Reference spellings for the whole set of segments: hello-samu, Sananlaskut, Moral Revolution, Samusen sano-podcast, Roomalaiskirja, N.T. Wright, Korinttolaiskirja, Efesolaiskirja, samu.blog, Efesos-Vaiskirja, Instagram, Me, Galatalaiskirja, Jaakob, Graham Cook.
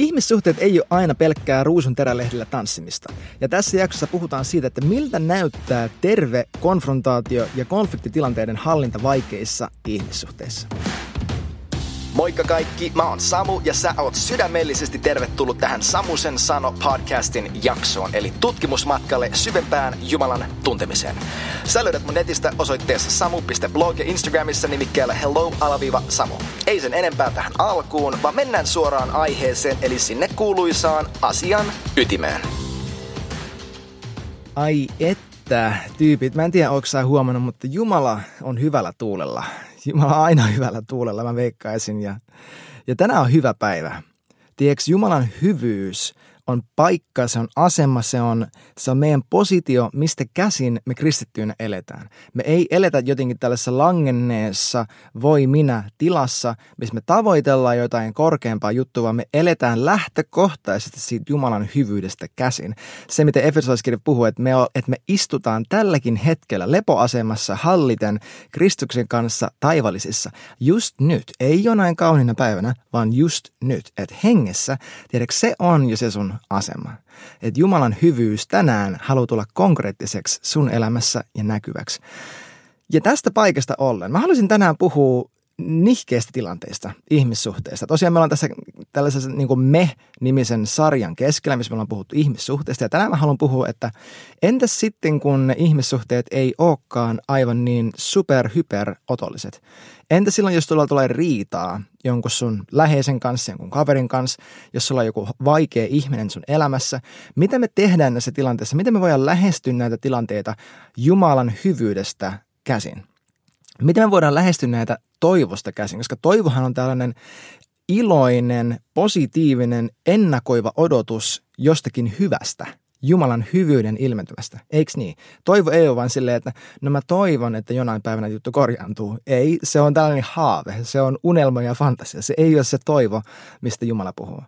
Ihmissuhteet ei ole aina pelkkää ruusun terälehdillä tanssimista. Ja tässä jaksossa puhutaan siitä, että miltä näyttää terve konfrontaatio ja konfliktitilanteiden hallinta vaikeissa ihmissuhteissa. Moikka kaikki, mä oon Samu ja sä oot sydämellisesti tervetullut tähän Samusen sano-podcastin jaksoon, eli tutkimusmatkalle syvempään Jumalan tuntemiseen. Sä löydät mun netistä osoitteessa samu.blog ja Instagramissa nimikkeellä hello-samu. Ei sen enempää tähän alkuun, vaan mennään suoraan aiheeseen, eli sinne kuuluisaan asian ytimeen. Ai että, tyypit, mä en tiedä ootko sä huomannut, mutta Jumala on hyvällä tuulella. Jumala on aina hyvällä tuulella, mä veikkaisin. Ja tänään on hyvä päivä. Tiedätkö, Jumalan hyvyys on paikka, se on asema, se on meidän positio, mistä käsin me kristittyinä eletään. Me ei eletä jotenkin tällaisessa langenneessa voi minä -tilassa, missä me tavoitellaan jotain korkeampaa juttua, vaan me eletään lähtökohtaisesti siitä Jumalan hyvyydestä käsin. Se, mitä Efesos-Vaiskirja puhuu, että me istutaan tälläkin hetkellä lepoasemassa halliten Kristuksen kanssa taivaallisissa. Just nyt, ei jonain kauniina päivänä, vaan just nyt. Että hengessä, tiedätkö, se on jo se sun asema. Et Jumalan hyvyys tänään haluaa tulla konkreettiseksi sun elämässä ja näkyväksi. Ja tästä paikasta ollen mä haluaisin tänään puhua nihkeistä tilanteista, ihmissuhteista. Tosiaan me ollaan tässä tällaisessa niin kuin Me-nimisen sarjan keskellä, missä me ollaan puhuttu ihmissuhteista. Ja tänään mä haluan puhua, että entäs sitten kun ne ihmissuhteet ei olekaan aivan niin superhyperotolliset? Entä silloin, jos tulee riitaa jonkun sun läheisen kanssa, jonkun kaverin kanssa, jos sulla on joku vaikea ihminen sun elämässä? Mitä me tehdään näissä tilanteissa? Miten me voidaan lähestyä näitä tilanteita Jumalan hyvyydestä käsin? Miten me voidaan lähestyä näitä toivosta käsin? Koska toivohan on tällainen iloinen, positiivinen, ennakoiva odotus jostakin hyvästä, Jumalan hyvyyden ilmentymästä. Eiks niin? Toivo ei ole vain silleen, että no mä toivon, että jonain päivänä juttu korjaantuu. Ei, se on tällainen haave, se on unelma ja fantasia. Se ei ole se toivo, mistä Jumala puhuu.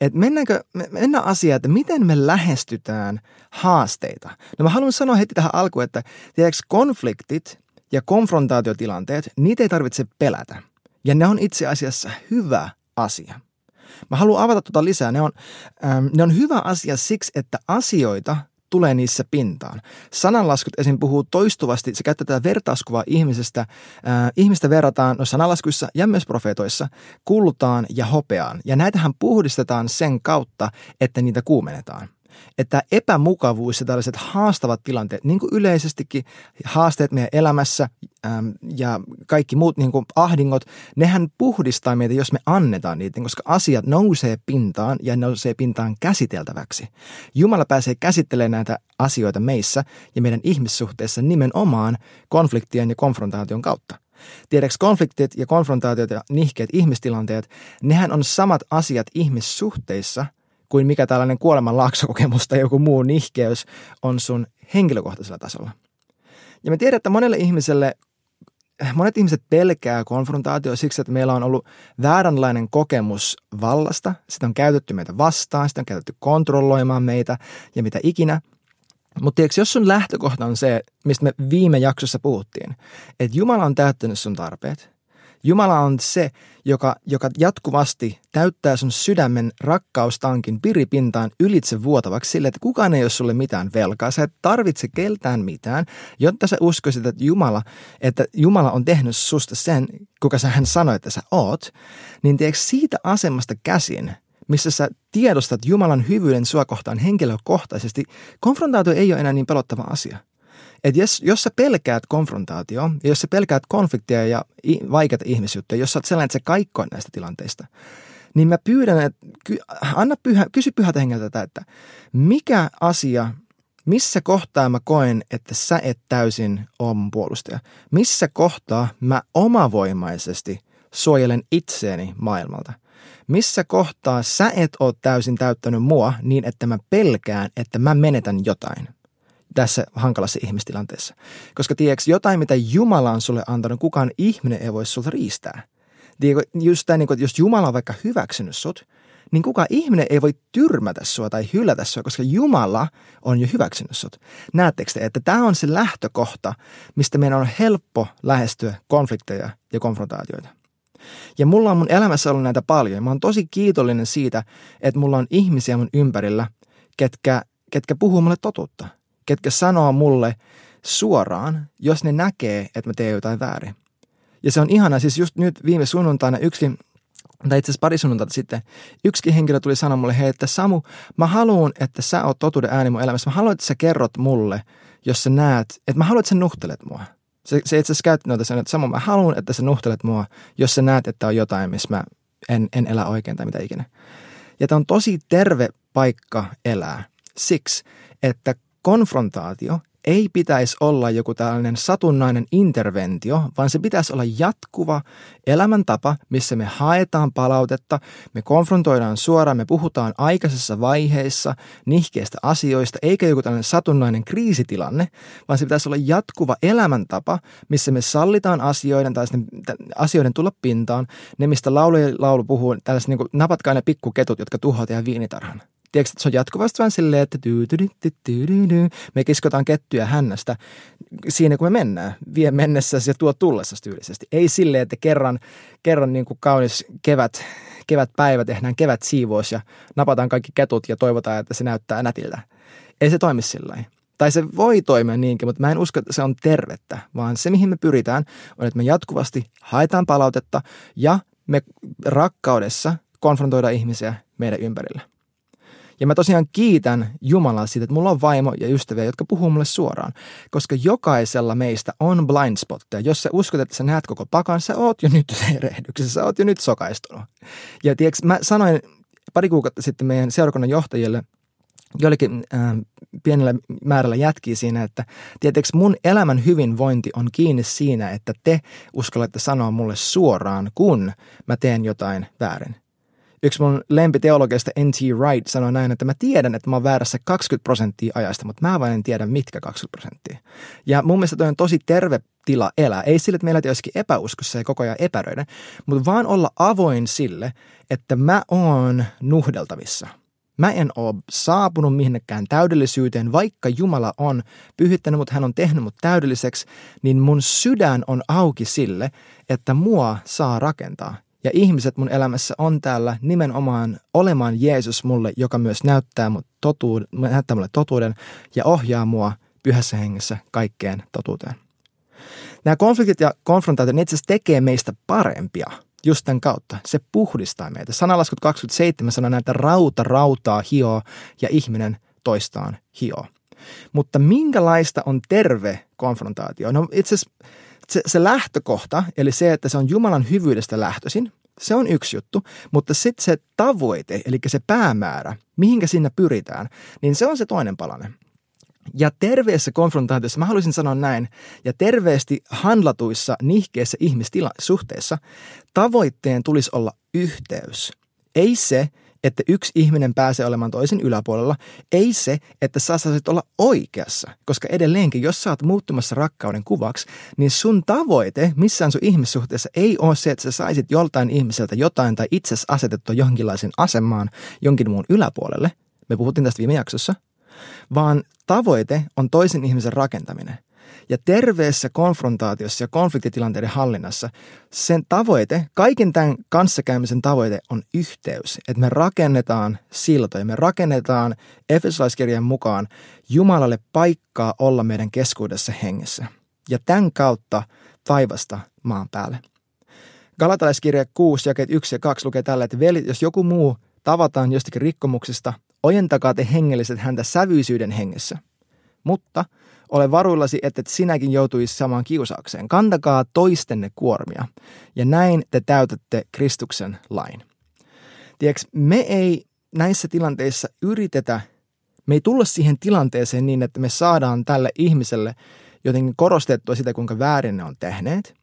Et mennään asiaan, että miten me lähestytään haasteita. No mä haluan sanoa heti tähän alkuun, että tiedätkö, konfliktit ja konfrontaatiotilanteet, niitä ei tarvitse pelätä. Ja ne on itse asiassa hyvä asia. Mä haluan avata tuota lisää. Ne on hyvä asia siksi, että asioita tulee niissä pintaan. Sananlaskut esim. Puhuu toistuvasti, se käyttää tätä vertauskuvaa ihmisestä. Ihmistä verrataan sananlaskuissa ja myös profeetoissa kultaan ja hopeaan. Ja näitähän puhdistetaan sen kautta, että niitä kuumennetaan. Että epämukavuus ja tällaiset haastavat tilanteet, niin kuin yleisestikin haasteet meidän elämässä ja kaikki muut niin kuin ahdingot, nehän puhdistaa meitä, jos me annetaan niitä, koska asiat nousee pintaan ja nousee pintaan käsiteltäväksi. Jumala pääsee käsittelemään näitä asioita meissä ja meidän ihmissuhteissa nimenomaan konfliktien ja konfrontaation kautta. Tiedätkö, konfliktit ja konfrontaatiot ja nihkeät ihmistilanteet, nehän on samat asiat ihmissuhteissa kuin mikä tällainen kuoleman laaksokokemus tai joku muu nihkeys on sun henkilökohtaisella tasolla. Ja mä tiedän, että monet ihmiset pelkää konfrontaatioa siksi, että meillä on ollut vääränlainen kokemus vallasta. Sitä on käytetty meitä vastaan, sitä on käytetty kontrolloimaan meitä ja mitä ikinä. Mutta jos sun lähtökohta on se, mistä me viime jaksossa puhuttiin, että Jumala on täyttänyt sun tarpeet, Jumala on se, joka jatkuvasti täyttää sun sydämen rakkaustankin piripintaan ylitse vuotavaksi sille, että kukaan ei ole sulle mitään velkaa. Sä et tarvitse keltään mitään, jotta sä uskoisit, että Jumala on tehnyt susta sen, kuka sä hän sanoi, että sä oot. Niin tiedätkö, siitä asemasta käsin, missä sä tiedostat Jumalan hyvyyden sua kohtaan henkilökohtaisesti, konfrontaatio ei ole enää niin pelottava asia. Että jos sä pelkäät konfrontaatioa, ja jos sä pelkäät konfliktia ja vaikeita ihmisjuttuja, jos sä oot sellainen, että sä kaikkoon näistä tilanteista, niin mä pyydän, että kysy pyhältä hengeltä tätä, että mikä asia, missä kohtaa mä koen, että sä et täysin ole mun puolustaja? Missä kohtaa mä omavoimaisesti suojelen itseäni maailmalta? Missä kohtaa sä et ole täysin täyttänyt mua niin, että mä pelkään, että mä menetän jotain tässä hankalassa ihmistilanteessa? Koska tiedätkö, jotain, mitä Jumala on sulle antanut, kukaan ihminen ei voi sulta riistää. Jos Jumala on vaikka hyväksynyt sut, niin kukaan ihminen ei voi tyrmätä sua tai hylätä sua, koska Jumala on jo hyväksynyt sut. Näettekö te, että tämä on se lähtökohta, mistä meidän on helppo lähestyä konflikteja ja konfrontaatioita. Ja mulla on mun elämässä ollut näitä paljon. Mä oon tosi kiitollinen siitä, että mulla on ihmisiä mun ympärillä, ketkä puhuu mulle totuutta. Ketkä sanoo mulle suoraan, jos ne näkee, että mä teen jotain väärin. Ja se on ihana. Siis just nyt viime sunnuntaina tai itse asiassa pari sunnuntaita sitten, yksikin henkilö tuli sanoa mulle, hei, että Samu, mä haluan, että sä oot totuuden ääni mun elämässä. Mä haluan, että sä kerrot mulle, jos sä näet, että mä haluan, että sä nuhtelet mua. Se itse asiassa käytti noita sanoja, että Samu, mä haluan, että sä nuhtelet mua, jos sä näet, että on jotain, missä mä en elä oikein tai mitä ikinä. Ja tämä on tosi terve paikka elää siksi, että konfrontaatio ei pitäisi olla joku tällainen satunnainen interventio, vaan se pitäisi olla jatkuva elämäntapa, missä me haetaan palautetta, me konfrontoidaan suoraan, me puhutaan aikaisessa vaiheessa nihkeistä asioista, eikä joku tällainen satunnainen kriisitilanne, vaan se pitäisi olla jatkuva elämäntapa, missä me sallitaan asioiden tulla pintaan, ne mistä laulu puhuu, tällaiset niin kuin napatkaa ne pikkuketut, jotka tuhoaa teidän viinitarhan. Tiedätkö, että se on jatkuvasti vähän silleen, että me kiskotaan kettyä hännästä siinä, kun me mennään. Vie mennessäsi ja tuo tullessasi tyylisesti. Ei silleen, että kerran niin kuin kaunis kevätpäivä tehdään kevätsiivous ja napataan kaikki ketut ja toivotaan, että se näyttää nätiltä. Ei se toimi sillain. Tai se voi toimia niinkin, mutta mä en usko, että se on tervettä. Vaan se, mihin me pyritään, on, että me jatkuvasti haetaan palautetta ja me rakkaudessa konfrontoidaan ihmisiä meidän ympärillä. Ja mä tosiaan kiitän Jumalaa siitä, että mulla on vaimo ja ystäviä, jotka puhuu mulle suoraan. Koska jokaisella meistä on blind spotteja. Jos sä uskot, että sä näet koko pakan, sä oot jo nyt erehdyksessä, sä oot jo nyt sokaistunut. Ja tiiäks, mä sanoin pari kuukautta sitten meidän seurakunnan johtajille, joillekin pienellä määrällä jätkiä siinä, että tietysti mun elämän hyvinvointi on kiinni siinä, että te uskallatte sanoa mulle suoraan, kun mä teen jotain väärin. Yksi mun lempiteologeista N.T. Wright sanoi näin, että mä tiedän, että mä oon väärässä 20% ajasta, mutta mä vain en tiedä mitkä 20%. Ja mun mielestä toi on tosi terve tila elää. Ei sille, että meillä olisikin epäuskossa ja koko ajan epäröidä, mutta vaan olla avoin sille, että mä oon nuhdeltavissa. Mä en ole saapunut mihinkään täydellisyyteen, vaikka Jumala on pyhittänyt mut, hän on tehnyt mut täydelliseksi, niin mun sydän on auki sille, että mua saa rakentaa. Ja ihmiset mun elämässä on täällä nimenomaan olemaan Jeesus mulle, joka myös näyttää mulle totuuden ja ohjaa mua pyhässä hengessä kaikkeen totuuteen. Nämä konfliktit ja konfrontaatiot itse asiassa tekee meistä parempia just tämän kautta. Se puhdistaa meitä. Sananlaskut 27 sanoo näitä rauta rautaa hioo ja ihminen toistaan hioo. Mutta minkälaista on terve konfrontaatio? No itse asiassa se lähtökohta, eli se, että se on Jumalan hyvyydestä lähtöisin, se on yksi juttu, mutta sitten se tavoite, eli se päämäärä, mihinkä siinä pyritään, niin se on se toinen palanen. Ja terveessä konfrontaatiossa, mä haluaisin sanoa näin, ja terveesti handlatuissa nihkeissä ihmissuhteissa tavoitteen tulisi olla yhteys. Ei se, että yksi ihminen pääsee olemaan toisen yläpuolella, ei se, että sä saisit olla oikeassa. Koska edelleenkin, jos sä oot muuttumassa rakkauden kuvaksi, niin sun tavoite missään sun ihmissuhteessa ei ole se, että sä saisit joltain ihmiseltä jotain tai itsesi asetettua jonkinlaisen asemaan jonkin muun yläpuolelle. Me puhuttiin tästä viime jaksossa. Vaan tavoite on toisen ihmisen rakentaminen. Ja terveessä konfrontaatiossa ja konfliktitilanteiden hallinnassa sen tavoite, kaiken tämän kanssakäymisen tavoite on yhteys. Että me rakennetaan siltoja, me rakennetaan Efesolaiskirjan mukaan Jumalalle paikkaa olla meidän keskuudessa hengessä. Ja tämän kautta taivasta maan päälle. Galatalaiskirja 6, jakeet 1 ja 2 lukee tällä, että veli, jos joku muu tavataan jostakin rikkomuksista, ojentakaa te hengelliset häntä sävyisyyden hengessä. Mutta ole varuillasi, että sinäkin joutuisi samaan kiusaukseen. Kantakaa toistenne kuormia, ja näin te täytätte Kristuksen lain. Tiedätkö, me ei näissä tilanteissa yritetä, me ei tulla siihen tilanteeseen niin, että me saadaan tälle ihmiselle jotenkin korostettua sitä, kuinka väärin ne on tehneet,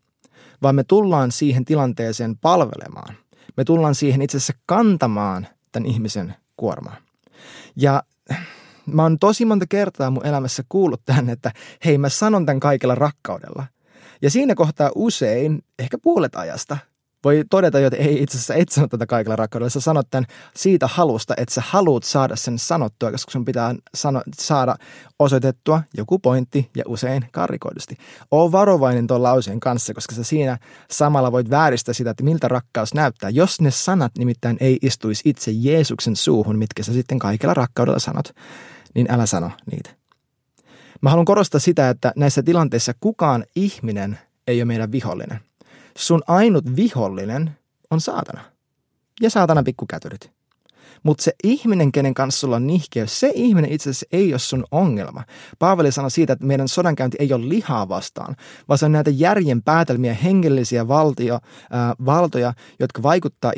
vaan me tullaan siihen tilanteeseen palvelemaan. Me tullaan siihen itse asiassa kantamaan tämän ihmisen kuormaa. Ja mä oon tosi monta kertaa mun elämässä kuullut tämän, että hei, mä sanon tämän kaikella rakkaudella. Ja siinä kohtaa usein, ehkä puolet ajasta, voi todeta jo, että ei itse asiassa et sano tätä kaikilla rakkaudella. Sä sanot tämän siitä halusta, että sä haluat saada sen sanottua, koska sun pitää saada osoitettua joku pointti ja usein karikoidusti. Oo varovainen tuon lauseen kanssa, koska sä siinä samalla voit vääristää sitä, että miltä rakkaus näyttää. Jos ne sanat nimittäin ei istuisi itse Jeesuksen suuhun, mitkä sä sitten kaikilla rakkaudella sanot, niin älä sano niitä. Mä haluan korostaa sitä, että näissä tilanteissa kukaan ihminen ei ole meidän vihollinen. Sun ainut vihollinen on saatana. Ja saatana pikkukätyrit. Mutta se ihminen, kenen kanssa sulla on nihkeys, se ihminen itse asiassa ei ole sun ongelma. Paavali sanoi siitä, että meidän sodankäynti ei ole lihaa vastaan, vaan se on näitä järjen päätelmiä, hengellisiä valtoja, jotka vaikuttaa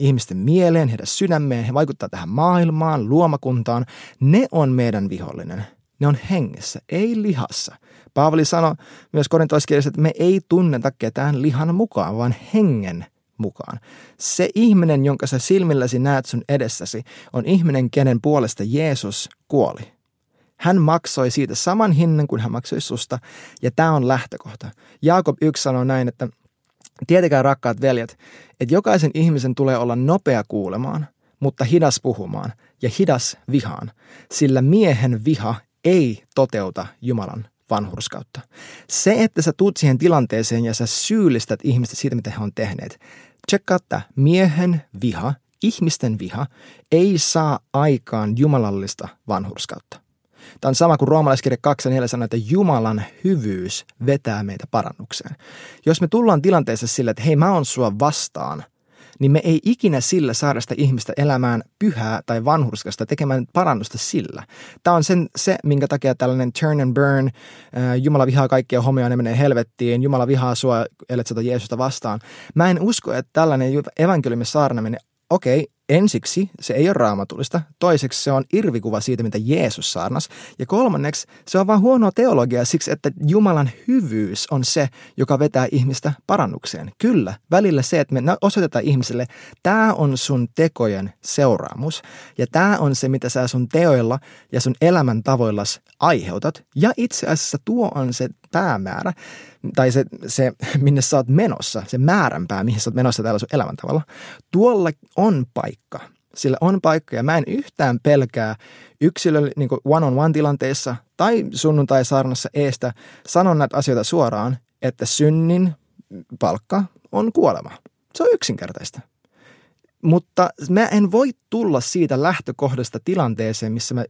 ihmisten mieleen, heidän sydämeen, he vaikuttaa tähän maailmaan, luomakuntaan. Ne on meidän vihollinen. Ne on hengessä, ei lihassa. Paavali sanoi myös Korinttolaiskirjassa, että me ei tunneta ketään lihan mukaan, vaan hengen mukaan. Se ihminen, jonka sä silmilläsi näet sun edessäsi, on ihminen, kenen puolesta Jeesus kuoli. Hän maksoi siitä saman hinnan kuin hän maksoi susta, ja tämä on lähtökohta. Jaakob 1 sanoo näin, että tietäkää rakkaat veljet, että jokaisen ihmisen tulee olla nopea kuulemaan, mutta hidas puhumaan ja hidas vihaan, sillä miehen viha ei toteuta Jumalan vanhurskautta. Se, että sä tuut siihen tilanteeseen ja sä syyllistät ihmistä siitä, mitä he on tehneet. Tsekkaa tämä. Miehen viha, ihmisten viha, ei saa aikaan jumalallista vanhurskautta. Tämä on sama kuin Roomalaiskirja 2.4 sanoo, että Jumalan hyvyys vetää meitä parannukseen. Jos me tullaan tilanteessa sillä, että hei, mä oon sua vastaan, niin me ei ikinä sillä saada sitä ihmistä elämään pyhää tai vanhurskasta, tekemään parannusta sillä. Tämä on se, minkä takia tällainen turn and burn, Jumala vihaa kaikkia homoja, ne menee helvettiin, Jumala vihaa sua, elet sota Jeesusta vastaan. Mä en usko, että tällainen evankeliumin saarnaaminen, okei, ensiksi se ei ole raamatullista, toiseksi se on irvikuva siitä, mitä Jeesus saarnasi, ja kolmanneksi se on vaan huonoa teologiaa siksi, että Jumalan hyvyys on se, joka vetää ihmistä parannukseen. Kyllä, välillä se, että me osoitetaan ihmiselle, tämä on sun tekojen seuraamus, ja tämä on se, mitä sä sun teoilla ja sun elämän tavoillas aiheutat, ja itse asiassa tuo on se päämäärä, tai se minne sä oot menossa, se määränpää, mihin sä oot menossa tällä sun elämäntavalla. Tuolla on paikka. Sillä on paikka, ja mä en yhtään pelkää yksilölle, niin kuin one-on-one-tilanteessa tai sunnuntai-saarnassa eestä sanon näitä asioita suoraan, että synnin palkka on kuolema. Se on yksinkertaista. Mutta mä en voi tulla siitä lähtökohdasta tilanteeseen, missä mä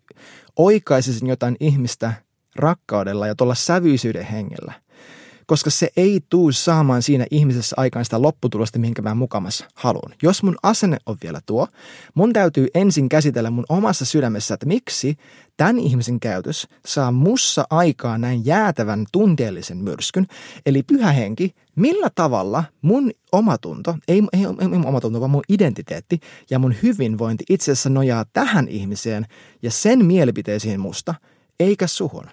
oikaisisin jotain ihmistä rakkaudella ja tuolla sävyisyyden hengellä. Koska se ei tuu saamaan siinä ihmisessä aikaan sitä lopputulosta, minkä mä mukamassa haluan. Jos mun asenne on vielä tuo, mun täytyy ensin käsitellä mun omassa sydämessä, että miksi tämän ihmisen käytös saa mussa aikaan näin jäätävän tunteellisen myrskyn. Eli pyhä henki, millä tavalla mun omatunto, vaan mun identiteetti ja mun hyvinvointi itse asiassa nojaa tähän ihmiseen ja sen mielipiteisiin musta, eikä suhun.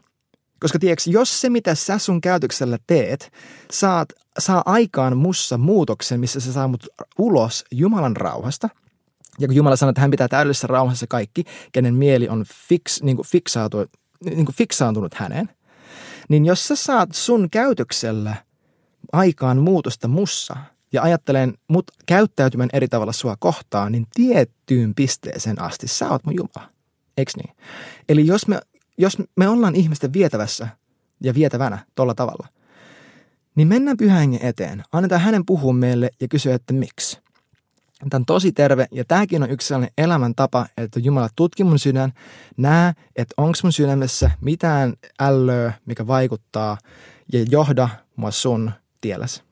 Koska tiedätkö, jos se mitä sä sun käytöksellä teet, saa aikaan mussa muutoksen, missä sä saa mut ulos Jumalan rauhasta. Ja kun Jumala sanoo, että hän pitää täydellisessä rauhassa kaikki, kenen mieli on fiksaantunut häneen. Niin jos sä saat sun käytöksellä aikaan muutosta mussa ja ajattelen mut käyttäytymään eri tavalla sua kohtaan, niin tiettyyn pisteeseen asti sä oot mun Jumala. Eiks niin? Eli jos me ollaan ihmisten vietävässä ja vietävänä tuolla tavalla, niin mennään Pyhän Hengen eteen. Annetaan hänen puhua meille ja kysyä, että miksi. Tämä on tosi terve ja tämäkin on yksi sellainen elämäntapa, että Jumala tutki mun sydän, näe, että onko mun sydämessä mitään ällöä, mikä vaikuttaa ja johda mua sun tielläsi.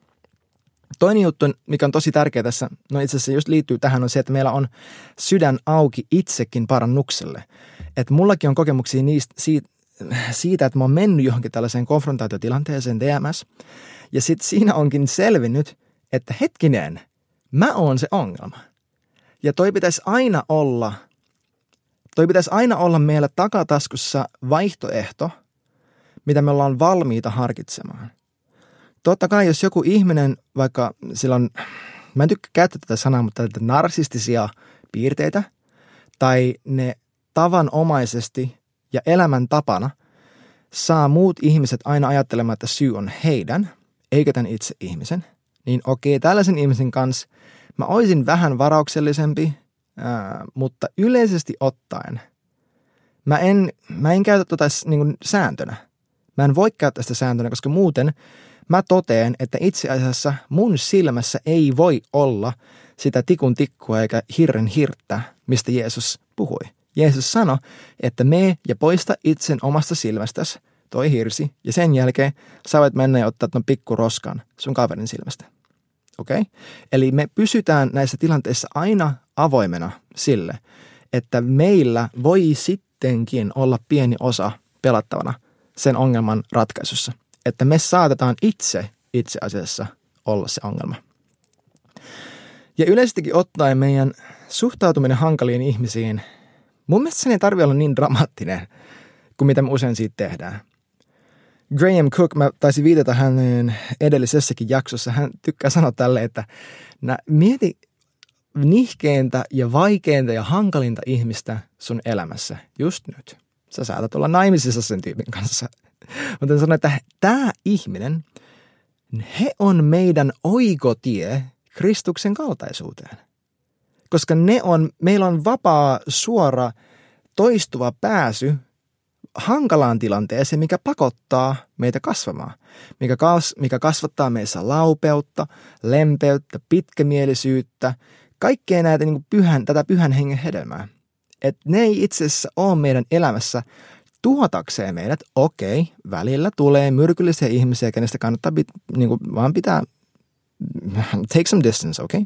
Toinen juttu, mikä on tosi tärkeä tässä, no itse asiassa just liittyy tähän, on se, että meillä on sydän auki itsekin parannukselle. Että mullakin on kokemuksia siitä, että mä oon mennyt johonkin tällaiseen konfrontaatiotilanteeseen TMS. Ja sitten siinä onkin selvinnyt, että hetkinen, mä oon se ongelma. Ja toi pitäisi aina olla meillä takataskussa vaihtoehto, mitä me ollaan valmiita harkitsemaan. Totta kai, jos joku ihminen, vaikka sillä on, mä en tykkää käyttää tätä sanaa, mutta narsistisia piirteitä, tai ne tavanomaisesti ja elämäntapana saa muut ihmiset aina ajattelemaan, että syy on heidän, eikä tämän itse ihmisen, niin okei, tällaisen ihmisen kanssa mä olisin vähän varauksellisempi, mutta yleisesti ottaen mä en käytä tota niin sääntönä. Mä en voi käyttää sitä sääntönä, koska muuten mä totean, että itse asiassa mun silmässä ei voi olla sitä tikun tikkua eikä hirren hirttä, mistä Jeesus puhui. Jeesus sanoi, että mene ja poista itsen omasta silmästäsi toi hirsi, ja sen jälkeen sä voit mennä ja ottaa ton pikkuroskan sun kaverin silmästä. Okay? Eli me pysytään näissä tilanteissa aina avoimena sille, että meillä voi sittenkin olla pieni osa pelattavana sen ongelman ratkaisussa. Että me saatetaan itse asiassa olla se ongelma. Ja yleisestikin ottaen meidän suhtautuminen hankaliin ihmisiin, mun mielestä sen ei tarvitse olla niin dramaattinen kuin mitä me usein siitä tehdään. Graham Cook, mä taisin viitata hänen edellisessäkin jaksossa, hän tykkää sanoa tälle, että mieti nihkeintä ja vaikeinta ja hankalinta ihmistä sun elämässä just nyt. Sä saatat olla naimisissa sen tyypin kanssa. Mutta sanoin, että tämä ihminen, he on meidän oikotie Kristuksen kaltaisuuteen. Koska meillä on vapaa, suora, toistuva pääsy hankalaan tilanteeseen, mikä pakottaa meitä kasvamaan. Mikä kasvattaa meissä laupeutta, lempeyttä, pitkämielisyyttä, kaikkea näitä niin kuin tätä pyhän hengen hedelmää. Että ne ei itse asiassa ole meidän elämässä tuotakseen meidät, okei, välillä tulee myrkyllisiä ihmisiä, kenestä kannattaa vaan pitää take some distance, okei?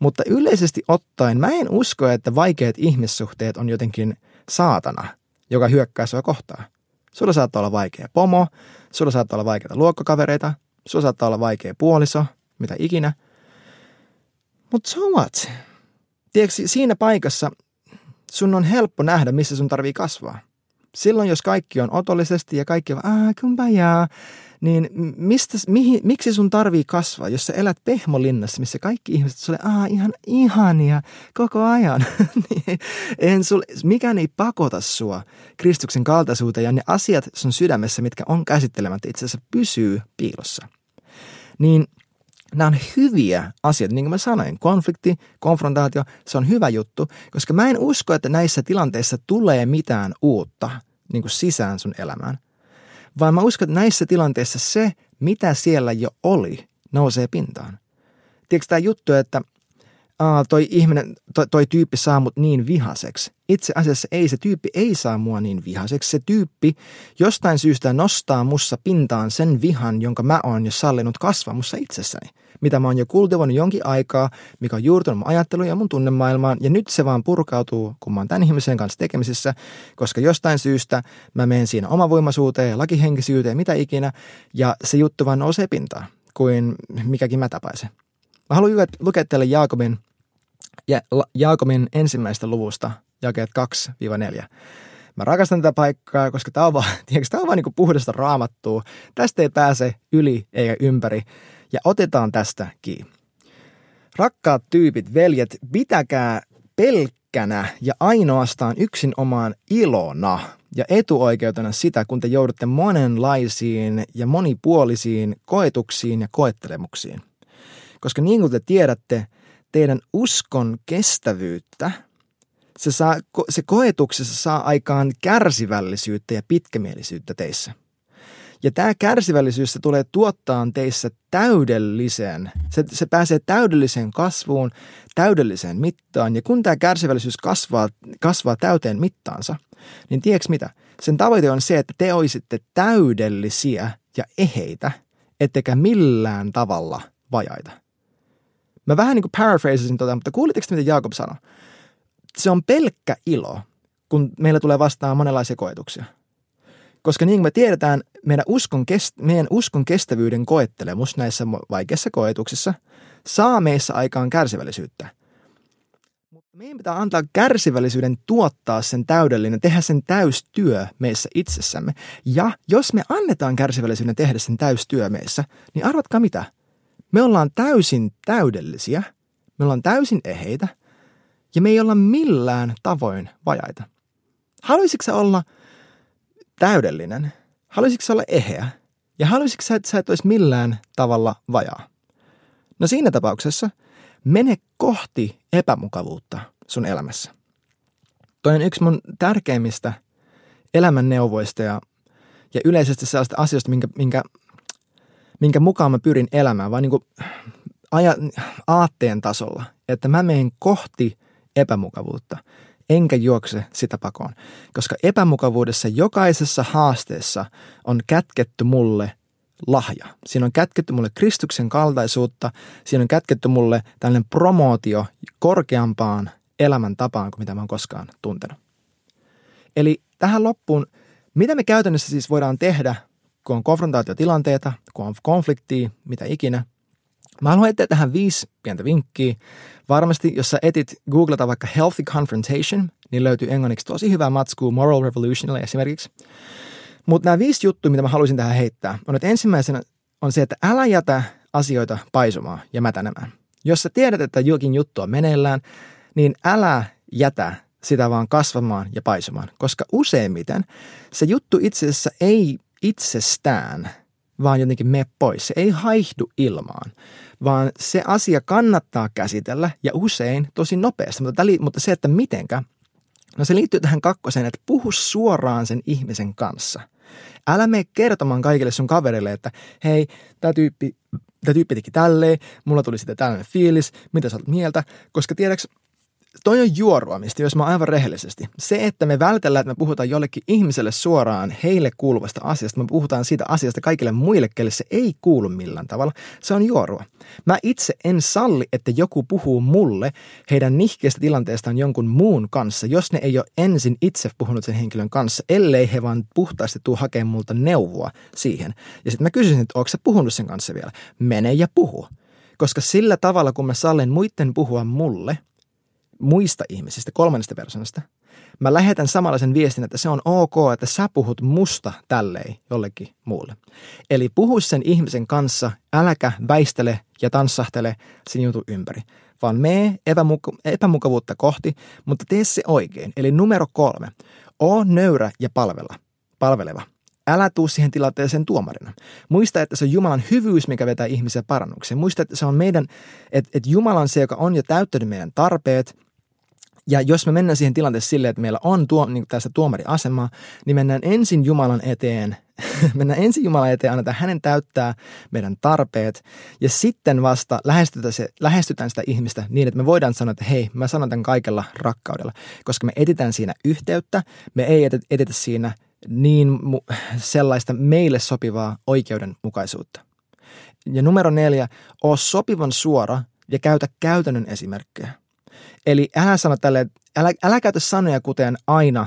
Mutta yleisesti ottaen mä en usko, että vaikeat ihmissuhteet on jotenkin saatana, joka hyökkää sua kohtaan. Sulla saattaa olla vaikea pomo, sulla saattaa olla vaikeita luokkakavereita, sulla saattaa olla vaikea puoliso, mitä ikinä. Mutta so what? Tiedätkö, siinä paikassa sun on helppo nähdä, missä sun tarvii kasvaa. Silloin, jos kaikki on otollisesti ja kaikki on, kumbajaa, niin miksi sun tarvii kasvaa, jos sä elät pehmolinnassa, missä kaikki ihmiset sulle, ihan ihania koko ajan. Mikään ei pakota sua Kristuksen kaltaisuuteen, ja ne asiat sun sydämessä, mitkä on käsittelemättä, itse asiassa pysyy piilossa. Niin nämä on hyviä asioita, niin kuin mä sanoin, konflikti, konfrontaatio, se on hyvä juttu, koska mä en usko, että näissä tilanteissa tulee mitään uutta niin kuin sisään sun elämään. Vaan mä uskon, että näissä tilanteissa se, mitä siellä jo oli, nousee pintaan. Tiedätkö tämä juttu, että toi tyyppi saa mut niin vihaseksi. Itse asiassa ei, se tyyppi ei saa mua niin vihaseksi. Se tyyppi jostain syystä nostaa mussa pintaan sen vihan, jonka mä oon jo sallinut kasvaa mussa itsessäni. Mitä mä oon jo kultivoinut jonkin aikaa, mikä on juurtunut mun ajatteluun ja mun tunnemaailmaan. Ja nyt se vaan purkautuu, kun mä oon tämän ihmisen kanssa tekemisissä, koska jostain syystä mä menen siinä omavoimaisuuteen ja lakihenkisyyteen, mitä ikinä. Ja se juttu vaan nousee pintaan, kuin mikäkin mä tapaisin. Mä haluan lukea teille Jaakobin ensimmäistä luvusta, jakeet 2-4. Mä rakastan tätä paikkaa, koska tää on vaan niin kuin puhdasta raamattua. Tästä ei pääse yli eikä ympäri. Ja otetaan tästä kiinni. Rakkaat tyypit, veljet, pitäkää pelkkänä ja ainoastaan yksinomaan ilona ja etuoikeutena sitä, kun te joudutte monenlaisiin ja monipuolisiin koetuksiin ja koettelemuksiin. Koska niin kuin te tiedätte, teidän uskon kestävyyttä, se koetuksessa saa aikaan kärsivällisyyttä ja pitkämielisyyttä teissä. Ja tämä kärsivällisyys se tulee tuottaa teissä täydelliseen, se pääsee täydelliseen kasvuun, täydelliseen mittaan. Ja kun tämä kärsivällisyys kasvaa täyteen mittaansa, niin tiedätkö mitä? Sen tavoite on se, että te olisitte täydellisiä ja eheitä, ettekä millään tavalla vajaita. Mä vähän niin kuin paraphrasesin mutta kuulitteko mitä Jaakob sanoi? Se on pelkkä ilo, kun meillä tulee vastaan monenlaisia koetuksia. Koska niin kuin me tiedetään, meidän uskon kestävyyden koettelemus näissä vaikeissa koetuksissa saa meissä aikaan kärsivällisyyttä. Mutta meidän pitää antaa kärsivällisyyden tuottaa sen täydellinen, tehdä sen täystyö meissä itsessämme. Ja jos me annetaan kärsivällisyyden tehdä sen täystyö meissä, niin arvatkaa mitä? Me ollaan täysin täydellisiä, me ollaan täysin eheitä ja me ei olla millään tavoin vajaita. Haluaisitko sä olla täydellinen? Haluaisitko sä olla eheä? Ja haluaisitko sä, että sä et olisi millään tavalla vajaa? No siinä tapauksessa mene kohti epämukavuutta sun elämässä. Toi on yksi mun tärkeimmistä elämänneuvoista ja yleisesti sellaista asioista, minkä mukaan mä pyrin elämään, vaan niin kuin aatteen tasolla, että mä menen kohti epämukavuutta, enkä juokse sitä pakoon. Koska epämukavuudessa jokaisessa haasteessa on kätketty mulle lahja. Siinä on kätketty mulle Kristuksen kaltaisuutta, siinä on kätketty mulle tällainen promootio korkeampaan elämäntapaan kuin mitä mä oon koskaan tuntenut. Eli tähän loppuun, mitä me käytännössä siis voidaan tehdä, kun on konfrontaatiotilanteita, kun on konfliktia, mitä ikinä. Mä haluan etsiä tähän 5 pientä vinkkiä. Varmasti, jos sä etit googlata vaikka healthy confrontation, niin löytyy englanniksi tosi hyvää matskua Moral Revolutionilla esimerkiksi. Mutta nämä 5 juttua, mitä mä haluaisin tähän heittää, on, että ensimmäisenä on se, että älä jätä asioita paisumaan ja mätänemään. Jos sä tiedät, että jokin juttu on meneillään, niin älä jätä sitä vaan kasvamaan ja paisumaan, koska useimmiten se juttu itse asiassa ei itsestään vaan jotenkin mene pois. Se ei haihdu ilmaan, vaan se asia kannattaa käsitellä ja usein tosi nopeasti. Mutta se, että mitenkä, no se liittyy tähän 2, että puhu suoraan sen ihmisen kanssa. Älä mene kertomaan kaikille sun kaverille, että hei, tää tyyppi teki tälleen, mulla tuli sitten tällainen fiilis, mitä sä olet mieltä, koska tiedäks, toi on juoruamista, jos mä oon aivan rehellisesti. Se, että me vältellään, että me puhutaan jollekin ihmiselle suoraan heille kuuluvasta asiasta, me puhutaan siitä asiasta kaikille muille, kelle se ei kuulu millään tavalla, se on juorua. Mä itse en salli, että joku puhuu mulle heidän nihkeästä tilanteestaan jonkun muun kanssa, jos ne ei ole ensin itse puhunut sen henkilön kanssa, ellei he vaan puhtaasti tuu hakemaan multa neuvoa siihen. Ja sitten mä kysyisin, että ootko sä puhunut sen kanssa vielä? Mene ja puhu. Koska sillä tavalla, kun mä sallin muitten puhua mulle, muista ihmisistä, 3. persoonasta, mä lähetän samanlaisen viestin, että se on ok, että sä puhut musta tälleen jollekin muulle. Eli puhu sen ihmisen kanssa, äläkä väistele ja tanssahtele sen jutun ympäri, vaan mee epämukavuutta kohti, mutta tee se oikein. Eli numero 3, oo nöyrä ja palveleva. Älä tuu siihen tilanteeseen tuomarina. Muista, että se on Jumalan hyvyys, mikä vetää ihmisiä parannukseen. Muista, että se on meidän, että Jumala on se, joka on jo täyttänyt meidän tarpeet. Ja jos me mennään siihen tilanteeseen silleen, että meillä on niin tästä tuomariasemaa, niin mennään ensin Jumalan eteen. Annetaan hänen täyttää meidän tarpeet. Ja sitten vasta lähestytään sitä ihmistä niin, että me voidaan sanoa, että hei, mä sanon tämän kaikella rakkaudella. Koska me etsitään siinä yhteyttä, me ei etitä siinä niin sellaista meille sopivaa oikeudenmukaisuutta. Ja numero 4, oo sopivan suora ja käytä käytännön esimerkkejä. Eli älä käytä sanoja kuten aina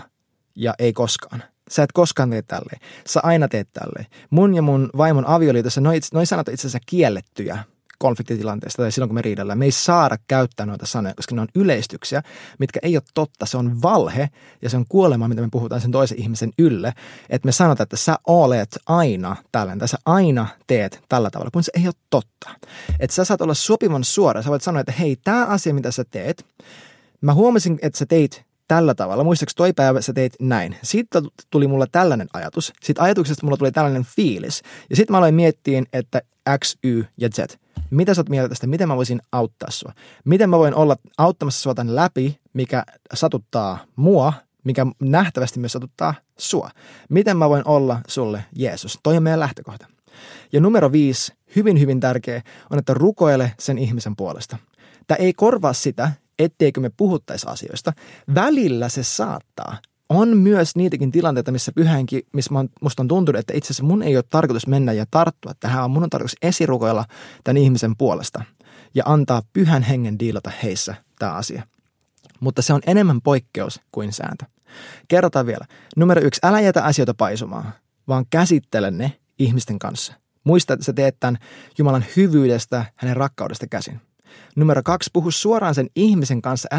ja ei koskaan. Sä et koskaan tee tälleen, sä aina teet tälleen. Mun ja mun vaimon avioliitossa noin sanat on itse asiassa kiellettyjä konfliktitilanteesta tai silloin, kun me riidellään. Me ei saada käyttää noita sanoja, koska ne on yleistyksiä, mitkä ei ole totta. Se on valhe ja se on kuolema, mitä me puhutaan sen toisen ihmisen ylle. Että me sanotaan, että sä olet aina tällainen tai sä aina teet tällä tavalla, kun se ei ole totta. Että sä saat olla sopivan suora. Sä voit sanoa, että hei, tää asia, mitä sä teet, mä huomasin, että sä teit tällä tavalla. Muistaakseni toi päivä sä teit näin. Siitä tuli mulla tällainen ajatus. Siitä ajatuksesta mulla tuli tällainen fiilis. Ja sitten mä aloin miettiä, että X, Y ja Z. Mitä sä oot mieltä tästä? Miten mä voisin auttaa sua? Miten mä voin olla auttamassa sua tämän läpi, mikä satuttaa mua, mikä nähtävästi myös satuttaa sua? Miten mä voin olla sulle Jeesus? Toi on meidän lähtökohta. Ja numero 5, hyvin hyvin tärkeä, on, että rukoile sen ihmisen puolesta. Tää ei korvaa sitä, etteikö me puhuttaisi asioista. Välillä se saattaa. On myös niitäkin tilanteita, missä musta on tuntunut, että itse asiassa mun ei ole tarkoitus mennä ja tarttua tähän. Mun on tarkoitus esirukoilla tämän ihmisen puolesta ja antaa Pyhän Hengen diilata heissä tämä asia. Mutta se on enemmän poikkeus kuin sääntö. Kerrotaan vielä. Numero 1, älä jätä asioita paisumaan, vaan käsittele ne ihmisten kanssa. Muista, että sä teet tämän Jumalan hyvyydestä, hänen rakkaudesta käsin. Numero 2, puhu suoraan sen ihmisen kanssa.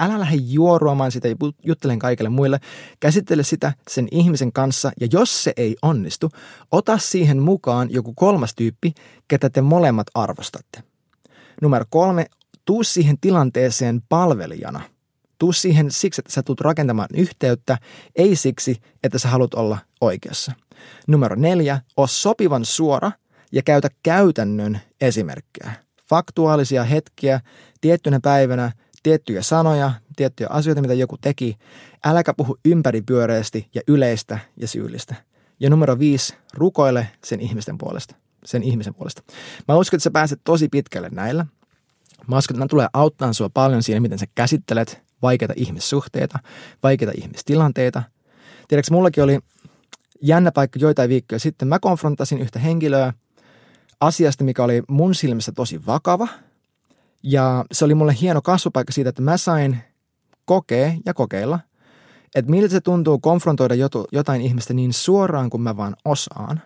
Älä lähde juoruamaan sitä ja juttelen kaikille muille. Käsittele sitä sen ihmisen kanssa ja jos se ei onnistu, ota siihen mukaan joku 3. tyyppi, ketä te molemmat arvostatte. Numero 3, tuu siihen tilanteeseen palvelijana. Tuu siihen siksi, että sä tulet rakentamaan yhteyttä, ei siksi, että sä haluat olla oikeassa. Numero 4, oo sopivan suora ja käytä käytännön esimerkkejä. faktuaalisia hetkiä, tiettynä päivänä, tiettyjä sanoja, tiettyjä asioita, mitä joku teki. Äläkä puhu ympäripyöreästi ja yleistä ja syyllistä. Ja numero 5, rukoile sen ihmisen puolesta. Mä uskon, että sä pääset tosi pitkälle näillä. Mä uskon, että mä tulee auttaa sua paljon siinä, miten sä käsittelet vaikeita ihmissuhteita, vaikeita ihmistilanteita. Tiedätkö, mullakin oli jännä paikka joitain viikkoja sitten. Mä konfrontasin yhtä henkilöä asiasta, mikä oli mun silmissä tosi vakava. Ja se oli mulle hieno kasvupaikka siitä, että mä sain kokeilla, että miltä se tuntuu konfrontoida jotain ihmistä niin suoraan kuin mä vaan osaan.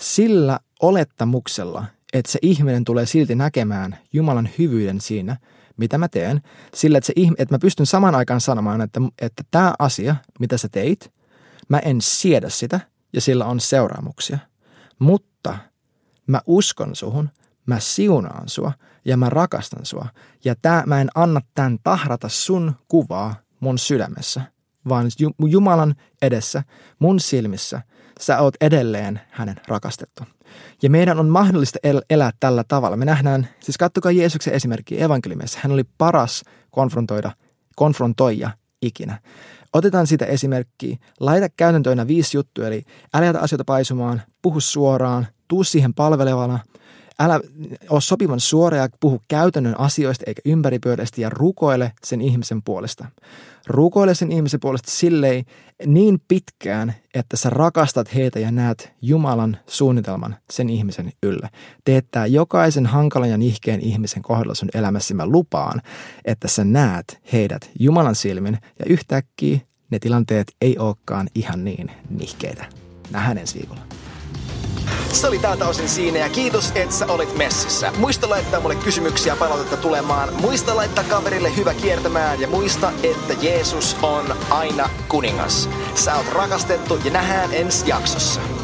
Sillä olettamuksella, että se ihminen tulee silti näkemään Jumalan hyvyyden siinä, mitä mä teen. Sillä, että mä pystyn saman aikaan sanomaan, että tämä asia, mitä sä teit, mä en siedä sitä ja sillä on seuraamuksia. Mutta mä uskon suhun, mä siunaan sua ja mä rakastan sua. Ja mä en anna tämän tahrata sun kuvaa mun sydämessä, vaan Jumalan edessä, mun silmissä, sä oot edelleen hänen rakastettu. Ja meidän on mahdollista elää tällä tavalla. Me nähdään, siis katsokaa Jeesuksen esimerkki evankeliumissa. Hän oli paras konfrontoija ikinä. Otetaan siitä esimerkkiä. Laita käytäntöönä 5 juttua, eli älä jätä asioita paisumaan, puhu suoraan, tuu siihen palvelevana, älä ole sopivan suora ja puhu käytännön asioista eikä ympäripyöreästi ja rukoile sen ihmisen puolesta. Rukoile sen ihmisen puolesta silleen niin pitkään, että sä rakastat heitä ja näet Jumalan suunnitelman sen ihmisen yllä. Teettää jokaisen hankalan ja nihkeen ihmisen kohdalla sun elämässä, mä lupaan, että sä näet heidät Jumalan silmin ja yhtäkkiä ne tilanteet ei olekaan ihan niin nihkeitä. Nähdään ensi viikolla. Se oli tältä osin siinä ja kiitos, että sä olit messissä. Muista laittaa mulle kysymyksiä ja palautetta tulemaan. Muista laittaa kaverille hyvä kiertämään ja muista, että Jeesus on aina kuningas. Sä oot rakastettu ja nähdään ensi jaksossa.